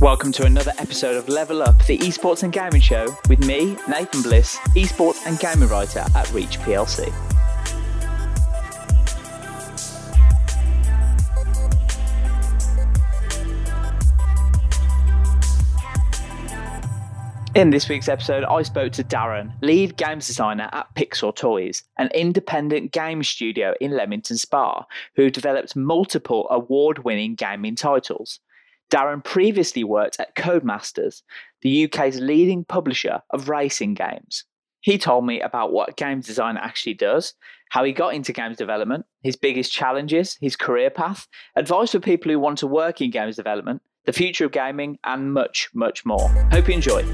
Welcome to another episode of Level Up, the esports and gaming show with me, Nathan Bliss, esports and gaming writer at Reach PLC. In this week's episode, I spoke to Darren, lead games designer at Pixel Toys, an independent game studio in Leamington Spa, who developed multiple award-winning gaming titles. Darren previously worked at Codemasters, the UK's leading publisher of racing games. He told me about what games design actually does, how he got into games development, his biggest challenges, his career path, advice for people who want to work in games development, the future of gaming, and much, much more. Hope you enjoy.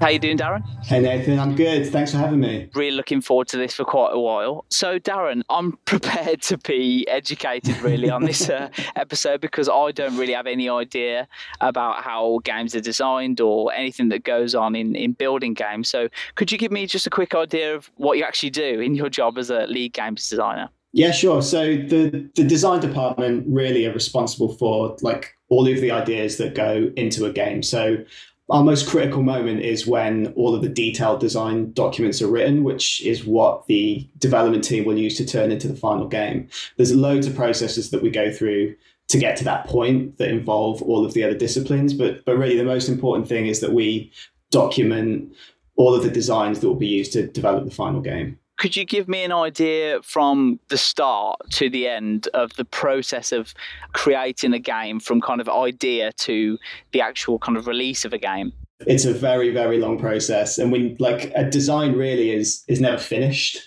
How you doing, Darren? Hey, Nathan. I'm good. Thanks for having me. Really looking forward to this for quite a while. So, Darren, I'm prepared to be educated, really, on this episode because I don't really have any idea about how games are designed or anything that goes on in building games. So could you give me just a quick idea of what you actually do in your job as a lead games designer? Yeah, sure. So the design department really are responsible for like all of the ideas that go into a game. So our most critical moment is when all of the detailed design documents are written, which is what the development team will use to turn into the final game. There's loads of processes that we go through to get to that point that involve all of the other disciplines. But really the most important thing is that we document all of the designs that will be used to develop the final game. Could you give me an idea from the start to the end of the process of creating a game from kind of idea to the actual kind of release of a game? It's a very, very long process. And when like a design really is never finished.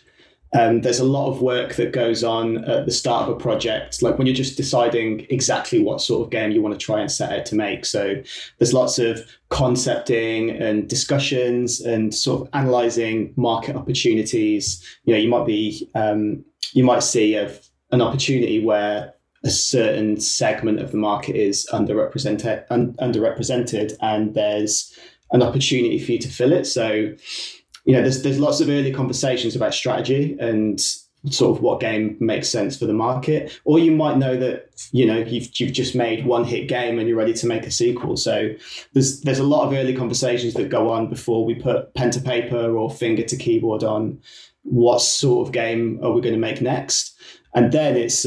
There's a lot of work that goes on at the start of a project, like when you're just deciding exactly what sort of game you want to try and set out to make. So there's lots of concepting and discussions and sort of analysing market opportunities. You know, you might see an opportunity where a certain segment of the market is underrepresented, and there's an opportunity for you to fill it. So, you know, there's lots of early conversations about strategy and sort of what game makes sense for the market. Or you might know that, you know, you've just made one hit game and you're ready to make a sequel. So there's a lot of early conversations that go on before we put pen to paper or finger to keyboard on what sort of game are we going to make next. And then it's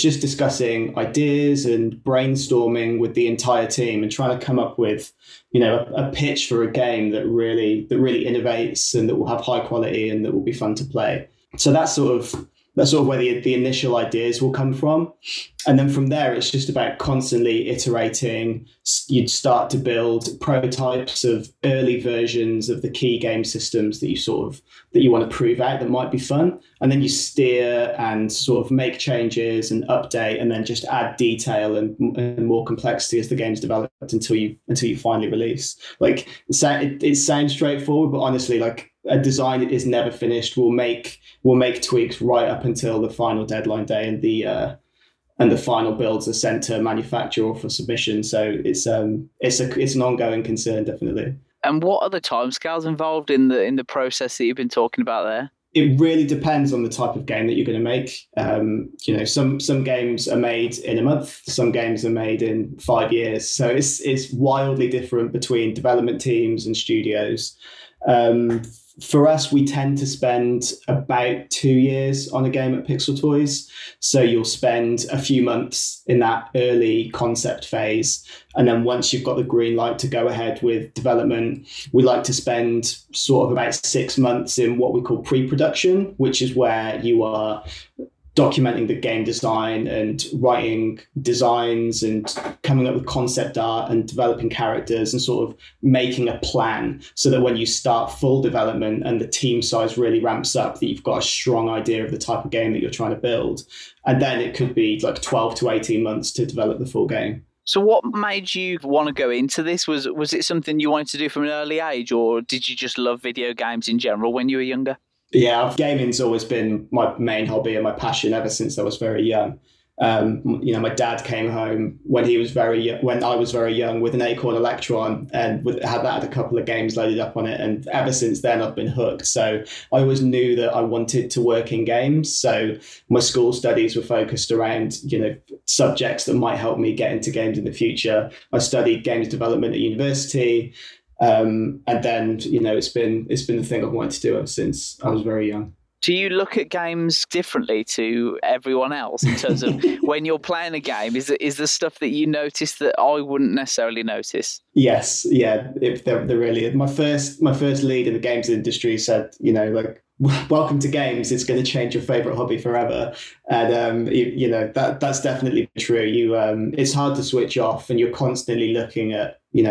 just discussing ideas and brainstorming with the entire team and trying to come up with, you know, a pitch for a game that really innovates and that will have high quality and that will be fun to play. So that's sort of where the initial ideas will come from. And then from there, it's just about constantly iterating. You'd start to build prototypes of early versions of the key game systems that you want to prove out that might be fun. And then you steer and sort of make changes and update and then just add detail and more complexity as the game's developed until you finally release. Like it sounds straightforward, but honestly, like, a design is never finished. We'll make tweaks right up until the final deadline day, and the final builds are sent to manufacturer for submission. So it's an ongoing concern, definitely. And what are the timescales involved in the process that you've been talking about there? It really depends on the type of game that you're going to make. You know, some games are made in a month, some games are made in 5 years. So it's wildly different between development teams and studios. For us, we tend to spend about 2 years on a game at Pixel Toys. So you'll spend a few months in that early concept phase. And then once you've got the green light to go ahead with development, we like to spend sort of about 6 months in what we call pre-production, which is where you are documenting the game design and writing designs and coming up with concept art and developing characters and sort of making a plan so that when you start full development and the team size really ramps up, that you've got a strong idea of the type of game that you're trying to build. And then it could be like 12 to 18 months to develop the full game. So what made you want to go into this? Was it something you wanted to do from an early age, or did you just love video games in general when you were younger? Yeah, gaming's always been my main hobby and my passion ever since I was very young. You know, my dad came home when I was very young with an Acorn Electron and had that, had a couple of games loaded up on it. And ever since then, I've been hooked. So I always knew that I wanted to work in games. So my school studies were focused around, you know, subjects that might help me get into games in the future. I studied games development at university. And then, you know, it's been the thing I've wanted to do ever since I was very young. Do you look at games differently to everyone else in terms of when you're playing a game? Is there stuff that you notice that I wouldn't necessarily notice? Yes, yeah, there really is. My first lead in the games industry said, you know, like, welcome to games. It's going to change your favorite hobby forever. And, you know, that's definitely true. It's hard to switch off, and you're constantly looking at, you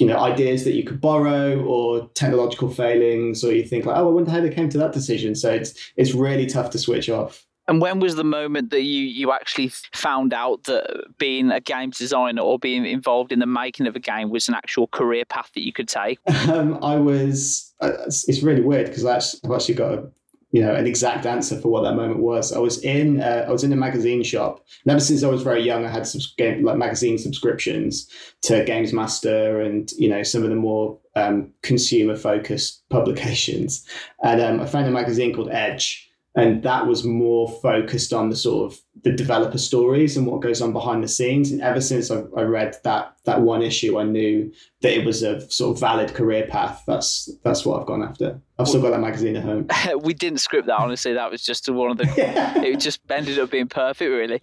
know, ideas that you could borrow or technological failings, or you think like, oh, I wonder how they came to that decision. So it's really tough to switch off. And when was the moment that you actually found out that being a games designer or being involved in the making of a game was an actual career path that you could take? It's really weird because I've actually got an exact answer for what that moment was. I was in a magazine shop, and ever since I was very young, I had magazine subscriptions to Games Master and, you know, some of the more consumer-focused publications. And I found a magazine called Edge. And that was more focused on the sort of the developer stories and what goes on behind the scenes. And ever since I read that one issue, I knew that it was a sort of valid career path. That's what I've gone after. I've still got that magazine at home. We didn't script that, honestly. That was just one of the... Yeah. It just ended up being perfect, really.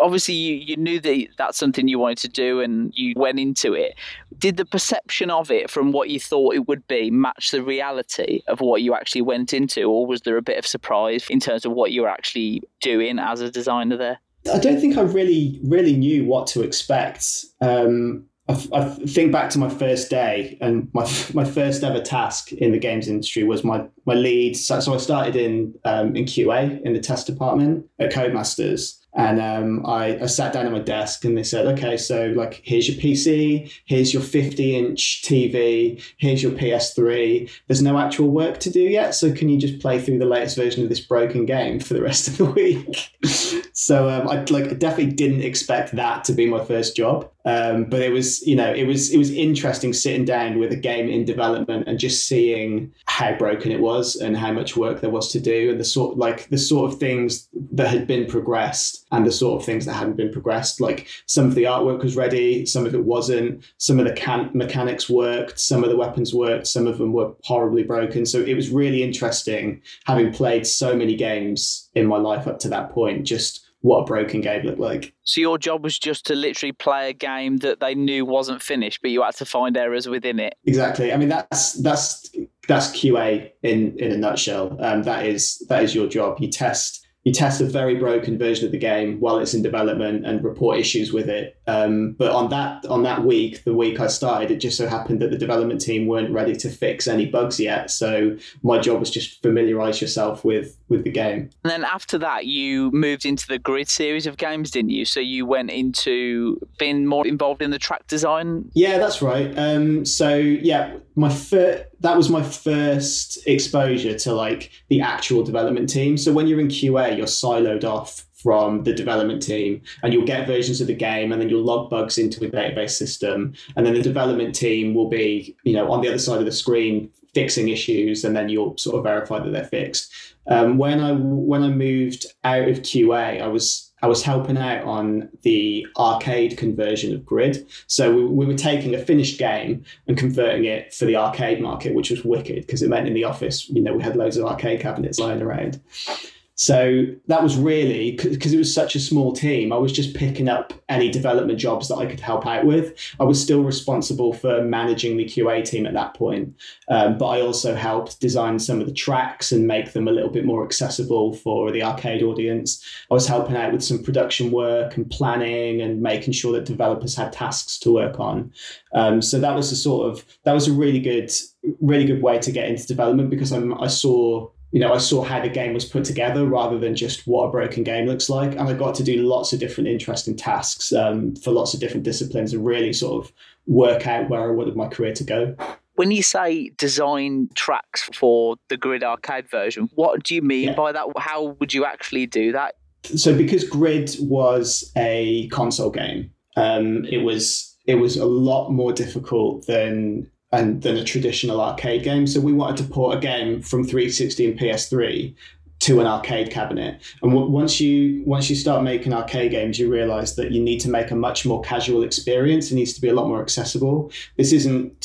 Obviously, you knew that that's something you wanted to do and you went into it. Did the perception of it from what you thought it would be match the reality of what you actually went into? Or was there a bit of surprise in terms of what you were actually doing as a designer there? I don't think I really knew what to expect. I think back to my first day, and my first ever task in the games industry was my lead. So I started in QA in the test department at Codemasters, and I sat down at my desk, and they said, okay, so like, here's your PC, here's your 50-inch TV, here's your PS3. There's no actual work to do yet, so can you just play through the latest version of this broken game for the rest of the week? So I definitely didn't expect that to be my first job. But it was, you know, it was interesting sitting down with a game in development and just seeing how broken it was and how much work there was to do, and the sort of things that had been progressed and the sort of things that hadn't been progressed. Like, some of the artwork was ready, some of it wasn't. Some of the mechanics worked, some of the weapons worked, some of them were horribly broken. So it was really interesting, having played so many games in my life up to that point, just what a broken game looked like. So your job was just to literally play a game that they knew wasn't finished, but you had to find errors within it. Exactly. I mean, that's QA in a nutshell. That is your job. You test a very broken version of the game while it's in development and report issues with it. But on that week, the week I started, it just so happened that the development team weren't ready to fix any bugs yet. So my job was just familiarise yourself with the game. And then after that, you moved into the Grid series of games, didn't you? So you went into being more involved in the track design? Yeah, that's right. That was my first exposure to like the actual development team. So when you're in QA, you're siloed off from the development team, and you'll get versions of the game, and then you'll log bugs into a database system, and then the development team will be, you know, on the other side of the screen fixing issues, and then you'll sort of verify that they're fixed. When I moved out of QA, I was helping out on the arcade conversion of Grid. So we were taking a finished game and converting it for the arcade market, which was wicked because it meant in the office, you know, we had loads of arcade cabinets lying around. So that was really, because it was such a small team, I was just picking up any development jobs that I could help out with. I was still responsible for managing the QA team at that point, but I also helped design some of the tracks and make them a little bit more accessible for the arcade audience. I was helping out with some production work and planning and making sure that developers had tasks to work on. So that was a really good way to get into development, because I saw how the game was put together rather than just what a broken game looks like. And I got to do lots of different interesting tasks for lots of different disciplines and really sort of work out where I wanted my career to go. When you say design tracks for the Grid arcade version, what do you mean by that? How would you actually do that? So because Grid was a console game, it was a lot more difficult than a traditional arcade game. So we wanted to port a game from 360 and PS3 to an arcade cabinet. And once you start making arcade games, you realize that you need to make a much more casual experience. It needs to be a lot more accessible. This isn't,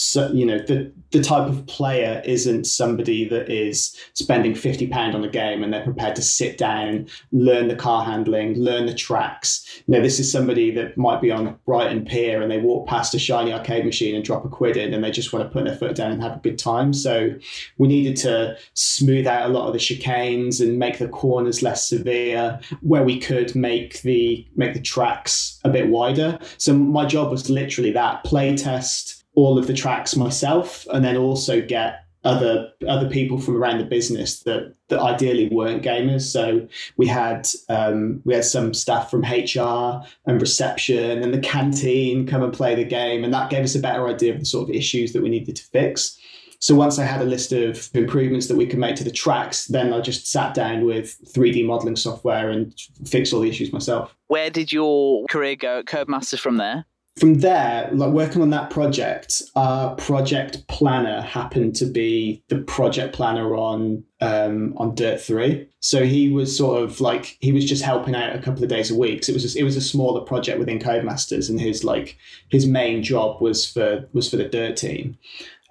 the type of player isn't somebody that is spending £50 on a game and they're prepared to sit down, learn the car handling, learn the tracks. You know, this is somebody that might be on Brighton Pier and they walk past a shiny arcade machine and drop a quid in and they just want to put their foot down and have a good time. So we needed to smooth out a lot of the chicanes and make the corners less severe, where we could make the tracks a bit wider. So my job was literally that, play test all of the tracks myself, and then also get other people from around the business that ideally weren't gamers. So we had some staff from HR and reception and the canteen come and play the game, and that gave us a better idea of the sort of issues that we needed to fix. So once I had a list of improvements that we could make to the tracks, then I just sat down with 3D modeling software and fixed all the issues myself. Where did your career go at Codemasters from there? From there, like working on that project, our project planner happened to be the project planner on Dirt 3. So he was just helping out a couple of days a week. So it was a smaller project within Codemasters, and his main job was for the Dirt team.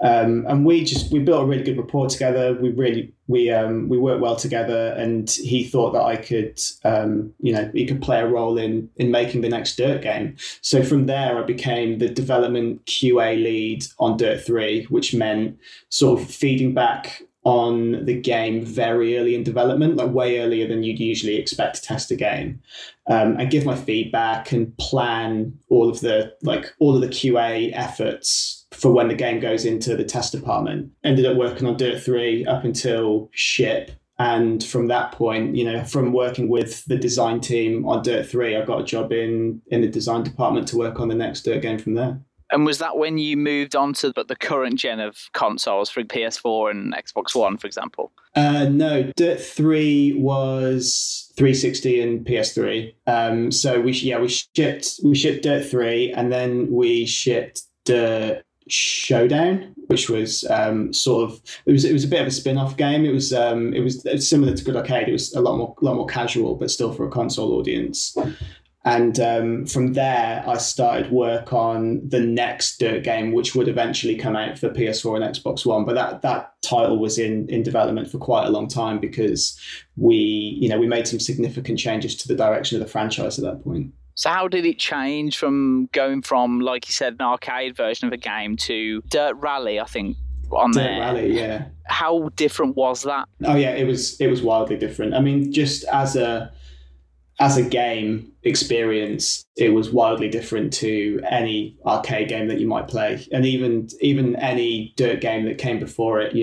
And we built a really good rapport together. We worked well together, and he thought that I could, he could play a role in making the next Dirt game. So from there, I became the development QA lead on Dirt 3, which meant sort of feeding back on the game very early in development, like way earlier than you'd usually expect to test a game. And give my feedback and plan all of the QA efforts for when the game goes into the test department. Ended up working on Dirt 3 up until ship. And from that point, from working with the design team on Dirt 3, I got a job in the design department to work on the next Dirt game from there. And was that when you moved on to the current gen of consoles, for PS4 and Xbox One, for example? No, Dirt 3 was 360 and PS3. So we shipped Dirt 3, and then we shipped Dirt Showdown, which was it was a bit of a spin-off game. It was similar to Good Arcade. It was a lot more casual, but still for a console audience. And from there, I started work on the next Dirt game, which would eventually come out for PS4 and Xbox One. But that title was in development for quite a long time, because we made some significant changes to the direction of the franchise at that point. So how did it change from going from, like you said, an arcade version of a game to Dirt Rally, I think, on there? Dirt Rally, yeah. How different was that? Oh, yeah, it was wildly different. I mean, just as a game experience, it was wildly different to any arcade game that you might play, and even any Dirt game that came before it.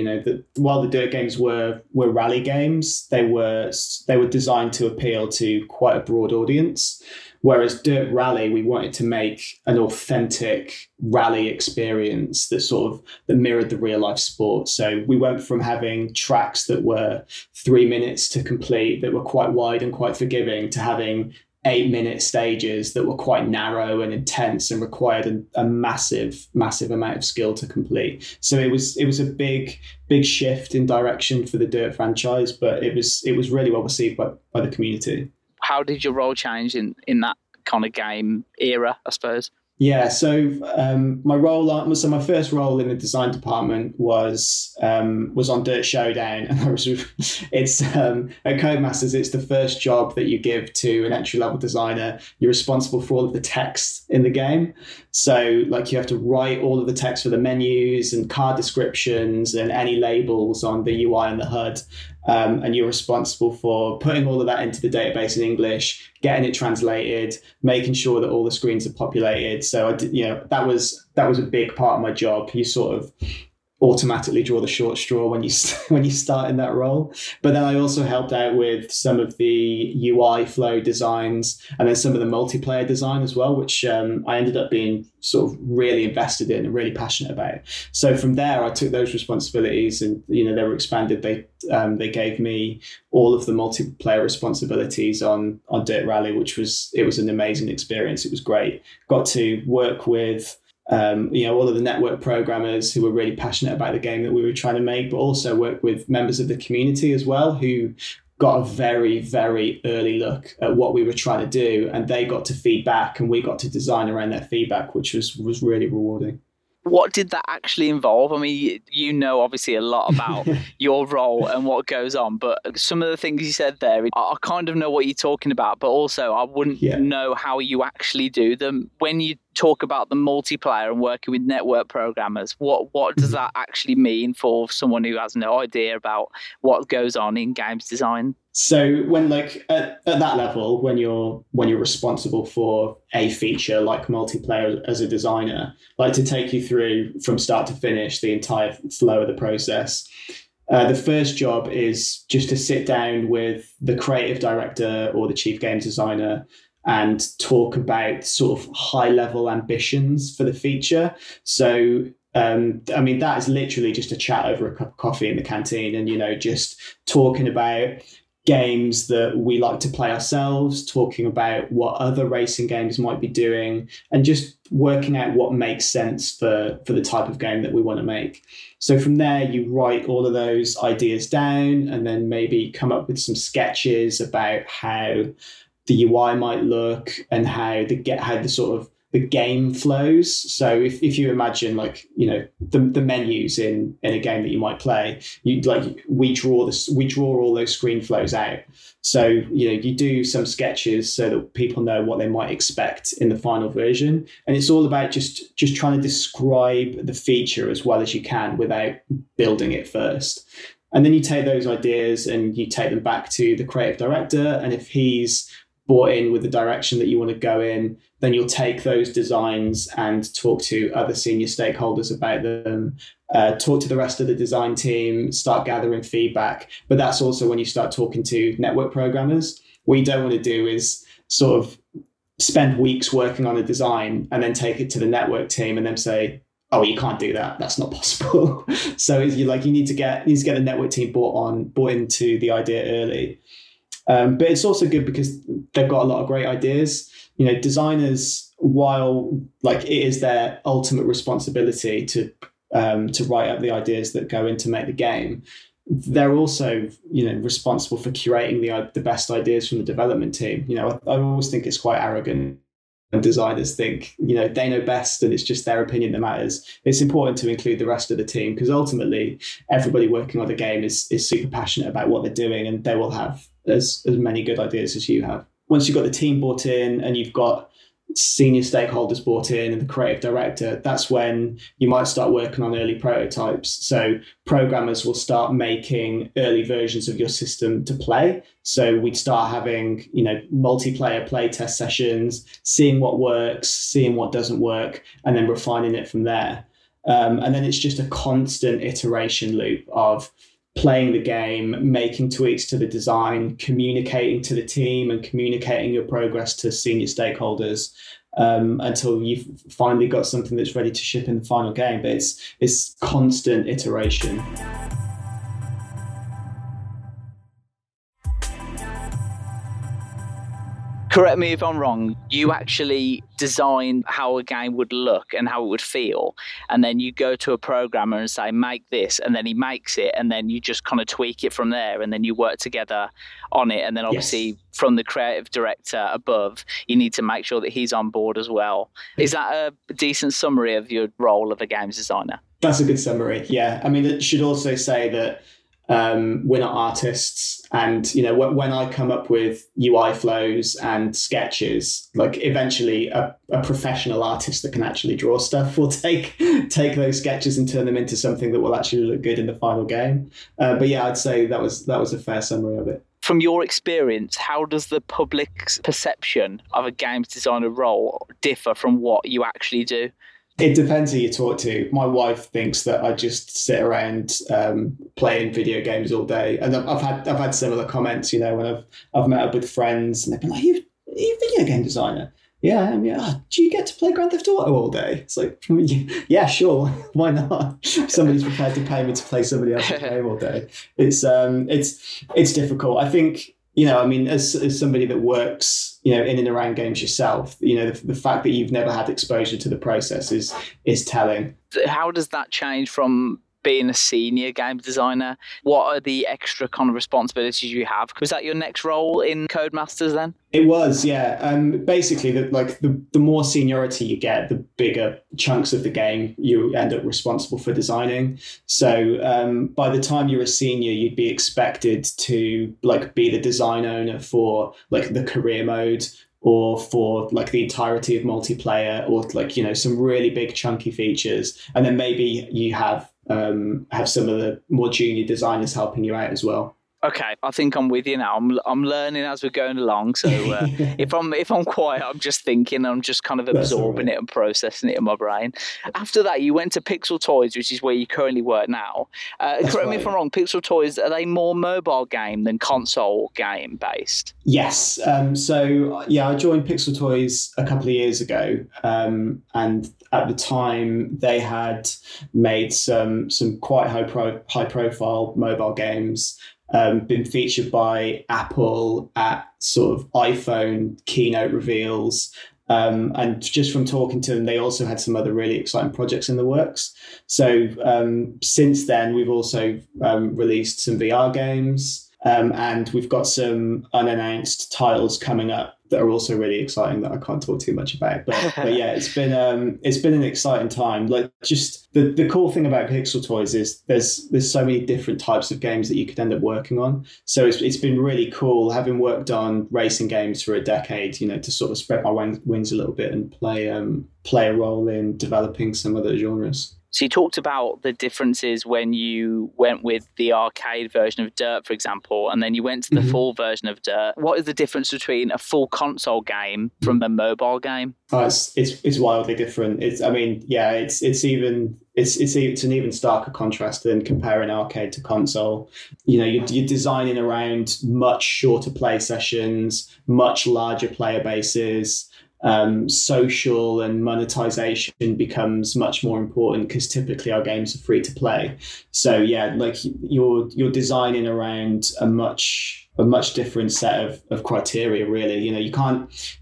While the Dirt games were rally games, they were designed to appeal to quite a broad audience. Whereas Dirt Rally, we wanted to make an authentic rally experience that mirrored the real life sport. So we went from having tracks that were 3 minutes to complete, that were quite wide and quite forgiving, to having 8-minute stages that were quite narrow and intense and required a massive, massive amount of skill to complete. So it was a big, big shift in direction for the Dirt franchise, but it was really well received by the community. How did your role change in that kind of game era, I suppose? Yeah, so my first role in the design department was on Dirt Showdown, and it's at Codemasters. It's the first job that you give to an entry level designer. You're responsible for all of the text in the game, so like you have to write all of the text for the menus and car descriptions and any labels on the UI and the HUD. And you're responsible for putting all of that into the database in English, getting it translated, making sure that all the screens are populated. So that was a big part of my job. You sort of automatically draw the short straw when you start in that role. But then I also helped out with some of the UI flow designs and then some of the multiplayer design as well, which I ended up being sort of really invested in and really passionate about. So from there, I took those responsibilities and, they were expanded. They gave me all of the multiplayer responsibilities on Dirt Rally, which was an amazing experience. It was great. Got to work with all of the network programmers who were really passionate about the game that we were trying to make, but also work with members of the community as well, who got a very, very early look at what we were trying to do. And they got to feedback and we got to design around their feedback, which was really rewarding. What did that actually involve? I mean, obviously a lot about your role and what goes on, but some of the things you said there, I kind of know what you're talking about, but also I wouldn't know how you actually do them. When you talk about the multiplayer and working with network programmers, what does that actually mean for someone who has no idea about what goes on in games design? So when at that level, when you're responsible for a feature like multiplayer as a designer, like to take you through from start to finish the entire flow of the process, the first job is just to sit down with the creative director or the chief game designer and talk about sort of high level ambitions for the feature. So, that is literally just a chat over a cup of coffee in the canteen and, just talking about games that we like to play ourselves, talking about what other racing games might be doing, and just working out what makes sense for the type of game that we want to make. So from there, you write all of those ideas down and then maybe come up with some sketches about how the UI might look and how the game flows. So if you imagine the menus in a game that you might play, we draw all those screen flows out. So you do some sketches so that people know what they might expect in the final version, and it's all about just trying to describe the feature as well as you can without building it first. And then you take those ideas and you take them back to the creative director, and if he's bought in with the direction that you want to go in, then you'll take those designs and talk to other senior stakeholders about them, talk to the rest of the design team, start gathering feedback. But that's also when you start talking to network programmers. What you don't want to do is sort of spend weeks working on a design and then take it to the network team and then say, oh, you can't do that. That's not possible. So you need to get the network team bought into the idea early. But it's also good because they've got a lot of great ideas. Designers, while it is their ultimate responsibility to write up the ideas that go in to make the game, they're also responsible for curating the best ideas from the development team. I always think it's quite arrogant when designers think they know best and it's just their opinion that matters. It's important to include the rest of the team because ultimately everybody working on the game is super passionate about what they're doing, and they will have as many good ideas as you have. Once you've got the team bought in and you've got senior stakeholders bought in and the creative director, that's when you might start working on early prototypes. So programmers will start making early versions of your system to play. So we'd start having, multiplayer playtest sessions, seeing what works, seeing what doesn't work, and then refining it from there. And then it's just a constant iteration loop of playing the game, making tweaks to the design, communicating to the team and communicating your progress to senior stakeholders until you've finally got something that's ready to ship in the final game. But it's constant iteration. correct me if I'm wrong, you actually design how a game would look and how it would feel, and then you go to a programmer and say, make this, and then he makes it, and then you just kind of tweak it from there, and then you work together on it. And then obviously from the creative director above, you need to make sure that he's on board as well. Is that a decent summary of your role of a games designer? That's a good summary, yeah. I mean, it should also say that we're not artists, and you know, when I come up with UI flows and sketches, like eventually a professional artist that can actually draw stuff will take those sketches and turn them into something that will actually look good in the final game. But yeah, I'd say that was a fair summary of it. From your experience, how does the public's perception of a games designer role differ from what you actually do? It depends who you talk to. My wife thinks that I just sit around playing video games all day, and I've had similar comments. You know, when I've met up with friends, and they've been like, "Are you a video game designer?" Yeah, I mean, do you get to play Grand Theft Auto all day? It's like, yeah, sure, why not? Somebody's prepared to pay me to play somebody else's game all day. It's difficult. I think, you know, I mean, as somebody that works, you know, in and around games yourself, you know, the fact that you've never had exposure to the process is telling. How does that change from being a senior game designer? What are the extra kind of responsibilities you have? Was that your next role in Codemasters then? It was, yeah. Basically, the more seniority you get, the bigger chunks of the game you end up responsible for designing. So by the time you're a senior, you'd be expected to like be the design owner for like the career mode, or for like the entirety of multiplayer, or like, you know, some really big chunky features. And then maybe you have some of the more junior designers helping you out as well. Okay, I think I'm with you now. I'm learning as we're going along. So if I'm quiet, I'm just thinking. I'm just kind of absorbing it and processing it in my brain. After that, you went to Pixel Toys, which is where you currently work now. Correct me if I'm wrong. Pixel Toys, are they more mobile game than console game based? Yes. So yeah, I joined Pixel Toys a couple of years ago, and at the time they had made some quite high profile mobile games. Been featured by Apple at sort of iPhone keynote reveals. And just from talking to them, they also had some other really exciting projects in the works. So since then, we've also released some VR games, and we've got some unannounced titles coming up that are also really exciting that I can't talk too much about. But yeah, it's been an exciting time. Like, just the cool thing about Pixel Toys is there's so many different types of games that you could end up working on. So it's been really cool, having worked on racing games for a decade, you know, to sort of spread my wings a little bit and play a role in developing some other genres. So you talked about the differences when you went with the arcade version of Dirt, for example, and then you went to the full version of Dirt. What is the difference between a full console game from a mobile game? Oh, it's wildly different. It's an even starker contrast than comparing arcade to console. You know, you're designing around much shorter play sessions, much larger player bases. Social and monetization becomes much more important because typically our games are free to play. So yeah, like you're designing around a much different set of criteria, really. You know,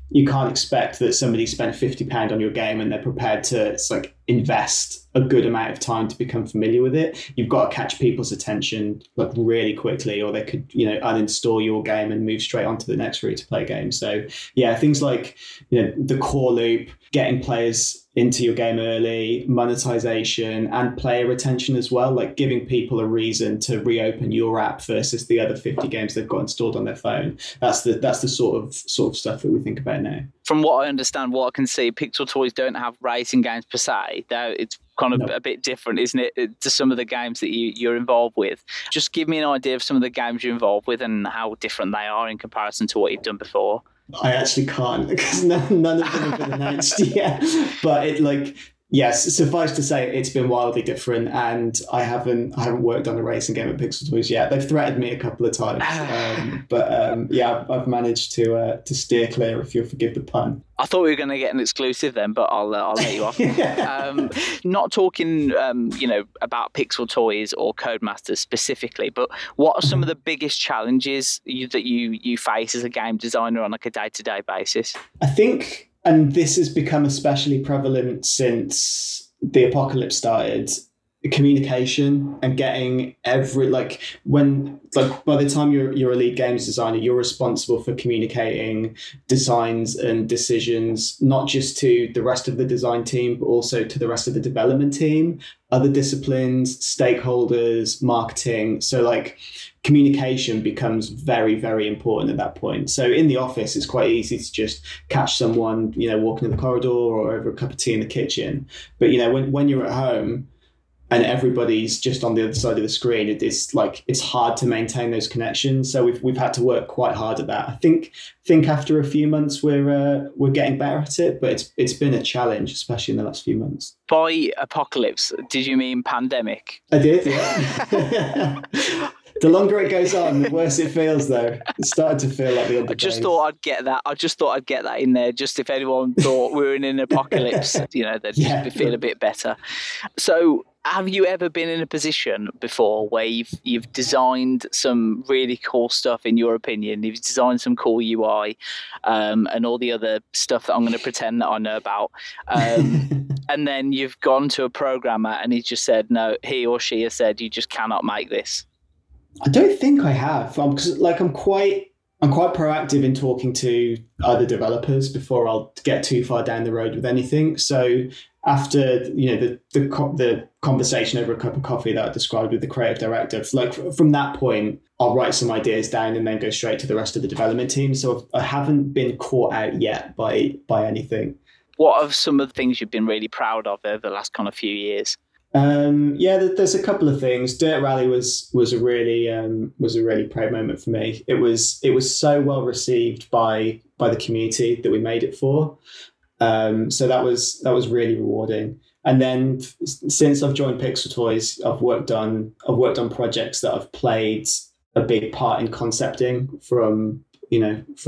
you can't expect that somebody spent £50 on your game and they're prepared to invest a good amount of time to become familiar with it. You've got to catch people's attention like really quickly, or they could, you know, uninstall your game and move straight on to the next free to play game. So yeah, things like, you know, the core loop, getting players into your game early, monetization and player retention as well, like giving people a reason to reopen your app versus the other 50 games they've got installed on their phone. That's the sort of stuff that we think about now. From what I understand, what I can see, Pixel Toys don't have racing games per se. Though it's kind of a bit different, isn't it, to some of the games that you're involved with. Just give me an idea of some of the games you're involved with and how different they are in comparison to what you've done before. I actually can't, because none of them have been announced yet. But it like yes, suffice to say, it's been wildly different, and I haven't worked on a racing game at Pixel Toys yet. They've threatened me a couple of times, I've managed to steer clear, if you'll forgive the pun. I thought we were going to get an exclusive then, but I'll let you off. Not talking, about Pixel Toys or Codemasters specifically, but what are some of the biggest challenges that you face as a game designer on like a day-to-day basis? I think, and this has become especially prevalent since the apocalypse started, communication and getting by the time you're a lead games designer, you're responsible for communicating designs and decisions, not just to the rest of the design team, but also to the rest of the development team, other disciplines, stakeholders, marketing. So communication becomes very, very important at that point. So in the office, it's quite easy to just catch someone, walking in the corridor or over a cup of tea in the kitchen. But, when you're at home, and everybody's just on the other side of the screen, it's hard to maintain those connections. So we've had to work quite hard at that. I think after a few months we're getting better at it, but it's been a challenge, especially in the last few months. By apocalypse, did you mean pandemic? I did. Yeah. The longer it goes on, the worse it feels, though. It started to feel like the other days. I just thought I'd get that in there. Just if anyone thought we were in an apocalypse, they'd feel a bit better. So have you ever been in a position before where you've designed some really cool stuff, in your opinion? You've designed some cool UI and all the other stuff that I'm going to pretend that I know about. And then you've gone to a programmer and he just said, no, he or she has said, you just cannot make this. I don't think I have. I'm quite proactive in talking to other developers before I'll get too far down the road with anything. So after the conversation over a cup of coffee that I described with the creative director, from that point, I'll write some ideas down and then go straight to the rest of the development team. So I haven't been caught out yet by anything. What are some of the things you've been really proud of over the last kind of few years? There's a couple of things. Dirt Rally was a really proud moment for me. It was so well received by the community that we made it for. So that was really rewarding. And then since I've joined Pixel Toys, I've worked on projects that I've played a big part in concepting from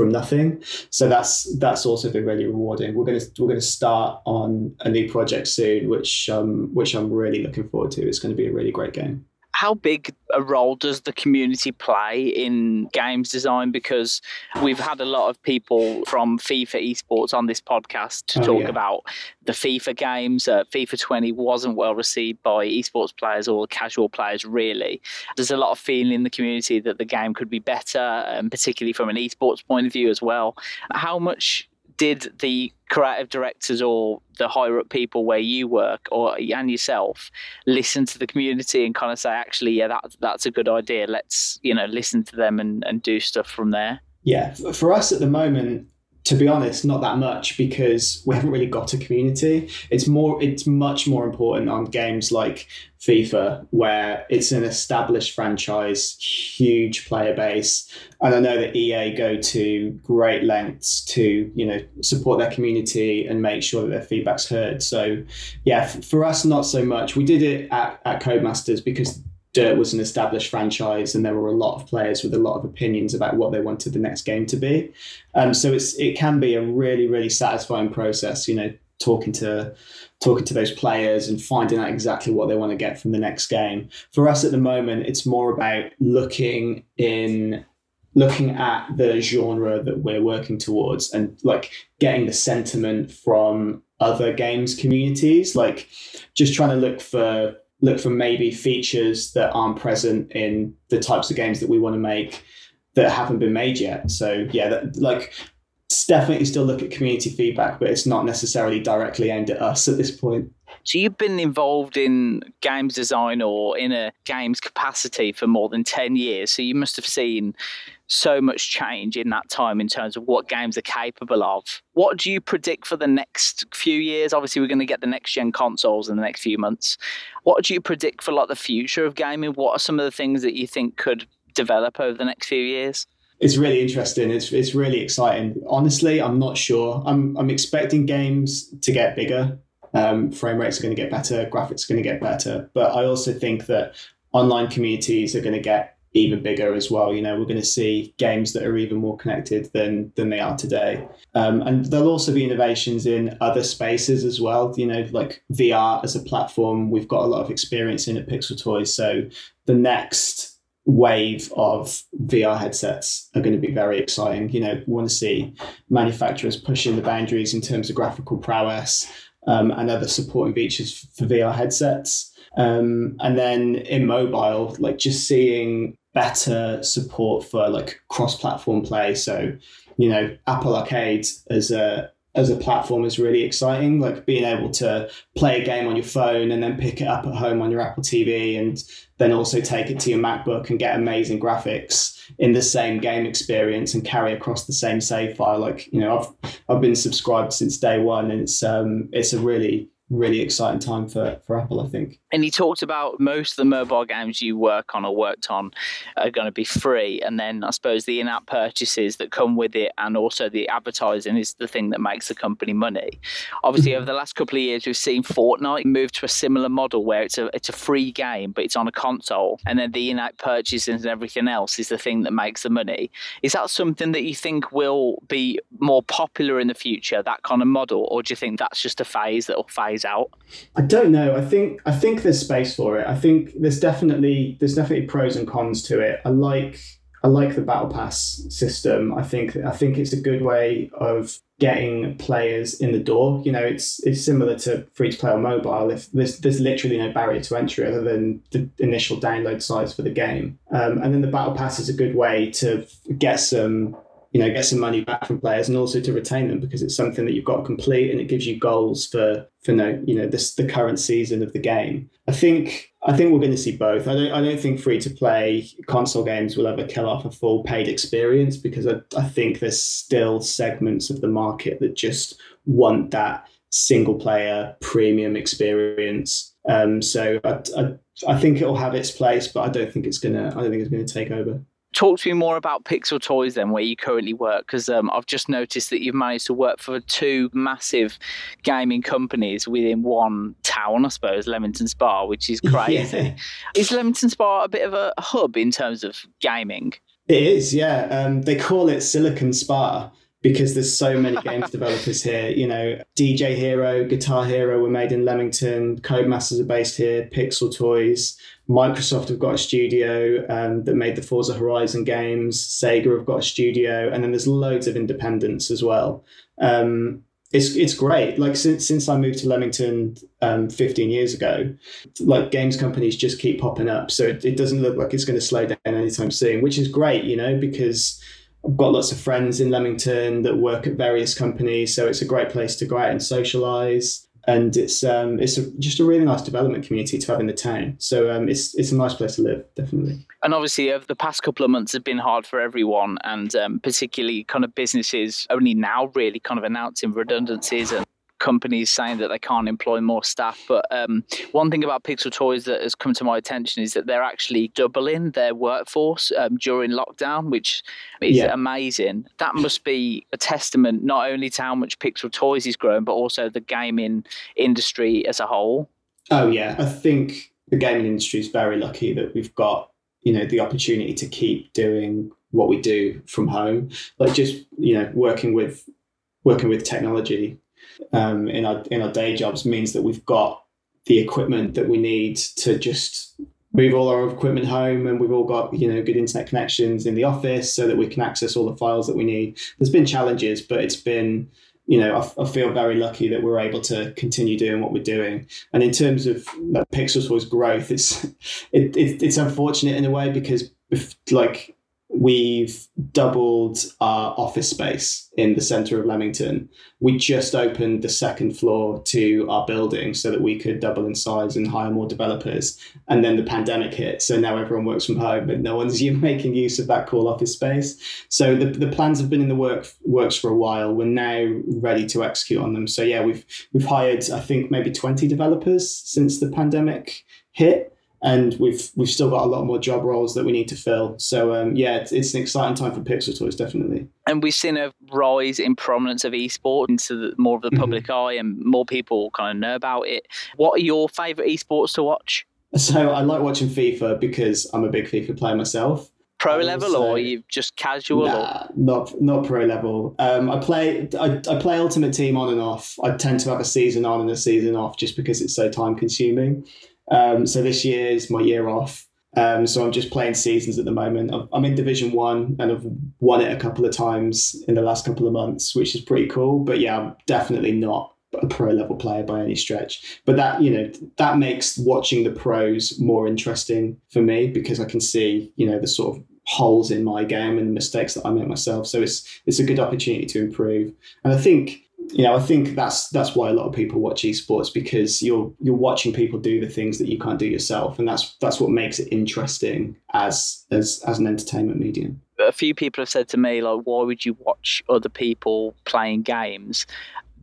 nothing. So that's also been really rewarding. We're going to start on a new project soon, which I'm really looking forward to. It's going to be a really great game. How big a role does the community play in games design? Because we've had a lot of people from FIFA esports on this podcast to talk about the FIFA games. FIFA 20 wasn't well received by esports players or casual players, really. There's a lot of feeling in the community that the game could be better, and particularly from an esports point of view as well. How much did the creative directors or the higher up people where you work and yourself listen to the community and kind of say, actually, yeah, that's a good idea. Let's, listen to them and do stuff from there. Yeah. For us at the moment, to be honest, not that much, because we haven't really got a community. It's much more important on games like FIFA, where it's an established franchise, huge player base. And I know that EA go to great lengths to, support their community and make sure that their feedback's heard. So yeah, for us, not so much. We did it at Codemasters because Dirt was an established franchise and there were a lot of players with a lot of opinions about what they wanted the next game to be. So it can be a really, really satisfying process, talking to those players and finding out exactly what they want to get from the next game. For us at the moment, it's more about looking at the genre that we're working towards and getting the sentiment from other games communities, just trying to look for maybe features that aren't present in the types of games that we want to make that haven't been made yet. So yeah, definitely still look at community feedback, but it's not necessarily directly aimed at us at this point. So you've been involved in games design or in a games capacity for more than 10 years. So you must have seen so much change in that time in terms of what games are capable of. What do you predict for the next few years? Obviously, we're going to get the next gen consoles in the next few months. What do you predict for the future of gaming? What are some of the things that you think could develop over the next few years? It's really interesting. It's really exciting. Honestly, I'm not sure. I'm expecting games to get bigger. Frame rates are going to get better, graphics are going to get better. But I also think that online communities are going to get even bigger as well. You know, we're going to see games that are even more connected than they are today. And there'll also be innovations in other spaces as well. You know, like VR as a platform, we've got a lot of experience in at Pixel Toys. So the next wave of VR headsets are going to be very exciting. You know, we want to see manufacturers pushing the boundaries in terms of graphical prowess, and other supporting features for VR headsets. And then in mobile, like just seeing better support for like cross-platform play. So, you know, Apple Arcade as a platform is really exciting, like being able to play a game on your phone and then pick it up at home on your Apple TV and then also take it to your MacBook and get amazing graphics in the same game experience and carry across the same save file. Like, you know, I've been subscribed since day one, and it's a really exciting time for Apple, I think. And you talked about most of the mobile games you work on or worked on are going to be free. And then I suppose the in-app purchases that come with it and also the advertising is the thing that makes the company money. Obviously, over the last couple of years, we've seen Fortnite move to a similar model where it's a free game, but it's on a console. And then the in-app purchases and everything else is the thing that makes the money. Is that something that you think will be more popular in the future, that kind of model? Or do you think that's just a phase that will phase out? I don't know. I think there's space for it. I think there's definitely pros and cons to it. I like the battle pass system. I think it's a good way of getting players in the door. You know, it's similar to free to play on mobile. If there's literally no barrier to entry other than the initial download size for the game. And then the battle pass is a good way to get some money back from players and also to retain them, because it's something that you've got to complete, and it gives you goals for the current season of the game. I think we're going to see both. I don't think free to play console games will ever kill off a full paid experience, because I think there's still segments of the market that just want that single player premium experience. So I think it'll have its place, but I don't think it's going to take over. Talk to me more about Pixel Toys then, where you currently work, because I've just noticed that you've managed to work for two massive gaming companies within one town, I suppose, Leamington Spa, which is crazy. Yeah. Is Leamington Spa a bit of a hub in terms of gaming? It is, yeah. They call it Silicon Spa because there's so many games developers here. You know, DJ Hero, Guitar Hero were made in Leamington, Codemasters are based here, Pixel Toys. Microsoft have got a studio that made the Forza Horizon games. Sega have got a studio, and then there's loads of independents as well. It's great. Like since I moved to Leamington 15 years ago, like games companies just keep popping up. So it doesn't look like it's going to slow down anytime soon, which is great, you know, because I've got lots of friends in Leamington that work at various companies. So it's a great place to go out and socialize. And it's just a really nice development community to have in the town. So it's a nice place to live, definitely. And obviously, over the past couple of months, it's been hard for everyone, and particularly kind of businesses only now really kind of announcing redundancies and companies saying that they can't employ more staff. But one thing about Pixel Toys that has come to my attention is that they're actually doubling their workforce during lockdown, which is amazing. That must be a testament not only to how much Pixel Toys is growing, but also the gaming industry as a whole. Oh, yeah. I think the gaming industry is very lucky that we've got, you know, the opportunity to keep doing what we do from home. Like just, you know, working with technology in our day jobs means that we've got the equipment that we need to just move all our equipment home, and we've all got, you know, good internet connections in the office so that we can access all the files that we need. There's been challenges, but it's been, you know, I feel very lucky that we're able to continue doing what we're doing. And in terms of like, Pixel Toys growth, it's unfortunate in a way, because like we've doubled our office space in the centre of Leamington. We just opened the second floor to our building so that we could double in size and hire more developers. And then the pandemic hit. So now everyone works from home, but no one's making use of that cool office space. So the plans have been in the works for a while. We're now ready to execute on them. So yeah, we've hired, I think, maybe 20 developers since the pandemic hit. And we've still got a lot more job roles that we need to fill. So, it's an exciting time for Pixel Toys, definitely. And we've seen a rise in prominence of esports into more of the public eye, and more people kind of know about it. What are your favourite esports to watch? So I like watching FIFA because I'm a big FIFA player myself. Pro level, or are you just casual? Nah, or? Not pro level. I play Ultimate Team on and off. I tend to have a season on and a season off just because it's so time consuming. So this year is my year off. So I'm just playing seasons at the moment. I'm in Division 1 and I've won it a couple of times in the last couple of months, which is pretty cool. But yeah, I'm definitely not a pro level player by any stretch. But that, you know, that makes watching the pros more interesting for me because I can see, you know, the sort of holes in my game and the mistakes that I make myself. So it's a good opportunity to improve. And I think that's why a lot of people watch esports, because you're watching people do the things that you can't do yourself, and that's what makes it interesting as an entertainment medium. A few people have said to me, like, why would you watch other people playing games?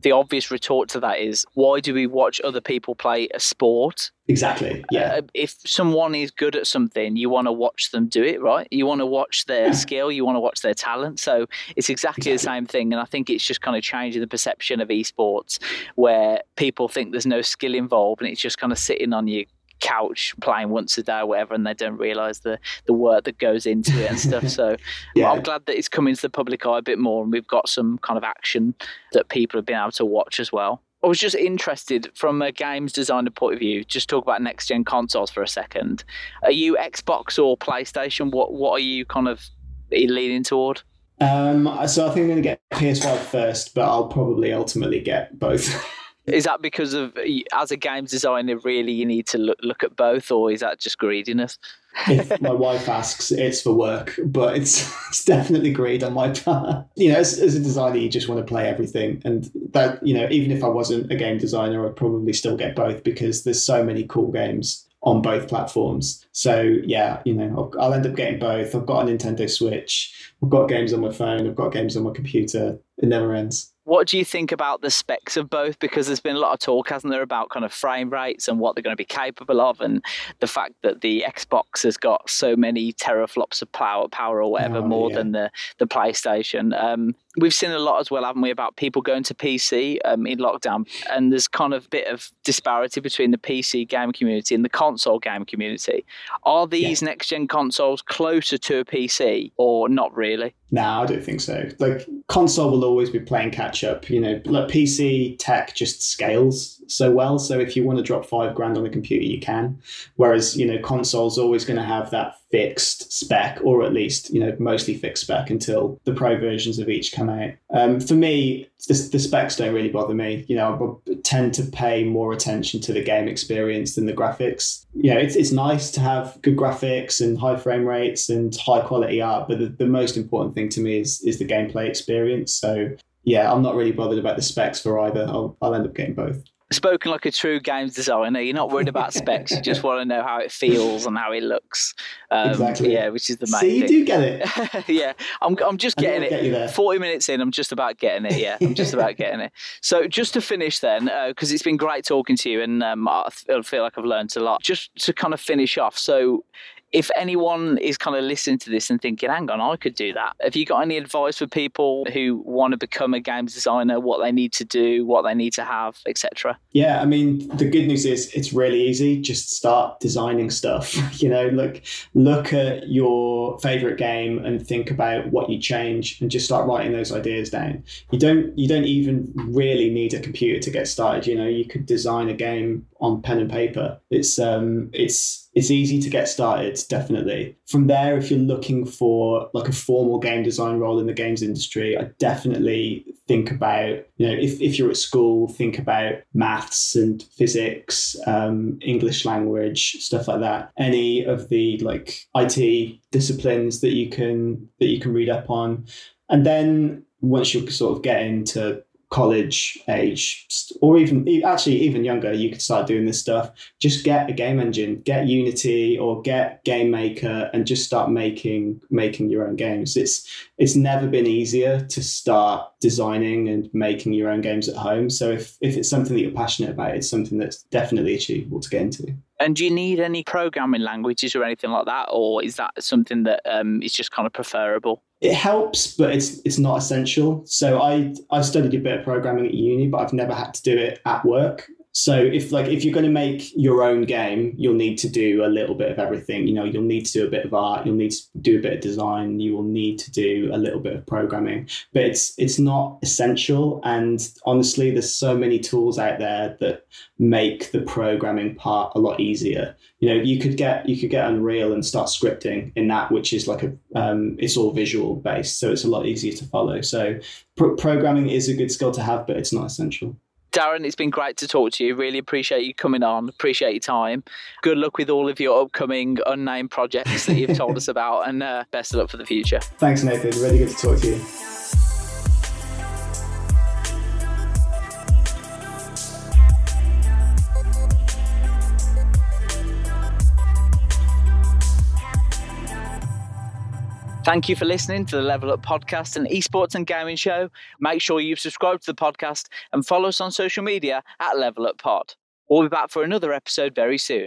The obvious retort to that is, why do we watch other people play a sport? Exactly, yeah. If someone is good at something, you want to watch them do it, right? You want to watch their skill, you want to watch their talent. So it's exactly the same thing. And I think it's just kind of changing the perception of esports, where people think there's no skill involved and it's just kind of sitting on your couch playing once a day or whatever, and they don't realise the work that goes into it and stuff. So yeah. I'm glad that it's coming to the public eye a bit more, and we've got some kind of action that people have been able to watch as well. I was just interested, from a games designer point of view, just talk about next-gen consoles for a second. Are you Xbox or PlayStation? What are you kind of leaning toward? So I think I'm going to get PS5 first, but I'll probably ultimately get both. Is that because of, as a games designer, really you need to look at both, or is that just greediness? If my wife asks, it's for work, but it's definitely greed on my part. You know, as a designer, you just want to play everything, and that, you know, even if I wasn't a game designer, I'd probably still get both because there's so many cool games on both platforms. So yeah, you know, I'll end up getting both. I've got a Nintendo Switch. I've got games on my phone. I've got games on my computer. It never ends. What do you think about the specs of both? Because there's been a lot of talk, hasn't there, about kind of frame rates and what they're going to be capable of, and the fact that the Xbox has got so many teraflops of power or whatever, than the PlayStation. We've seen a lot as well, haven't we, about people going to PC in lockdown, and there's kind of a bit of disparity between the PC game community and the console game community. Are these next-gen consoles closer to a PC or not really? No, I don't think so. Like, console will always be playing catch up, you know, like PC tech just scales so well. So if you want to drop $5,000 on a computer, you can. Whereas, you know, console's always going to have that fixed spec, or at least, you know, mostly fixed spec until the pro versions of each come out. For me, the specs don't really bother me. You know, I tend to pay more attention to the game experience than the graphics. You know, it's nice to have good graphics and high frame rates and high quality art, but the most important thing to me is the gameplay experience. So yeah, I'm not really bothered about the specs for either. I'll end up getting both. Spoken like a true games designer, you're not worried about specs. You just want to know how it feels and how it looks. Exactly. Yeah, which is the main thing. So you do get it. Yeah, I'm just getting it. Get 40 minutes in, I'm just about getting it. Yeah, I'm just about getting it. So just to finish then, because it's been great talking to you, and I feel like I've learned a lot. Just to kind of finish off, so if anyone is kind of listening to this and thinking, hang on, I could do that, have you got any advice for people who want to become a games designer, what they need to do, what they need to have, etc.? Yeah, I mean, the good news is it's really easy. Just start designing stuff. You know, look at your favorite game and think about what you change and just start writing those ideas down. You don't even really need a computer to get started. You know, you could design a game on pen and paper. It's easy to get started, definitely. From there, if you're looking for like a formal game design role in the games industry, I definitely think about, you know, if you're at school, think about maths and physics, English language, stuff like that. Any of the like IT disciplines that you can read up on. And then once you sort of get into college age, or even younger, you could start doing this stuff. Just get a game engine, get Unity or get Game Maker, and just start making your own games. It's never been easier to start designing and making your own games at home. So if it's something that you're passionate about, it's something that's definitely achievable to get into. And do you need any programming languages or anything like that, or is that something that is just kind of preferable? It helps, but it's not essential. So I studied a bit of programming at uni, but I've never had to do it at work. So if you're going to make your own game, you'll need to do a little bit of everything. You know, you'll need to do a bit of art, you'll need to do a bit of design, you will need to do a little bit of programming. But it's not essential. And honestly, there's so many tools out there that make the programming part a lot easier. You know, you could get Unreal and start scripting in that, which is like it's all visual based, so it's a lot easier to follow. So programming is a good skill to have, but it's not essential. Darren, it's been great to talk to you. Really appreciate you coming on. Appreciate your time. Good luck with all of your upcoming unnamed projects that you've told us about, and best of luck for the future. Thanks, Nathan. Really good to talk to you. Thank you for listening to the Level Up podcast and esports and gaming show. Make sure you've subscribed to the podcast and follow us on social media at Level Up Pod. We'll be back for another episode very soon.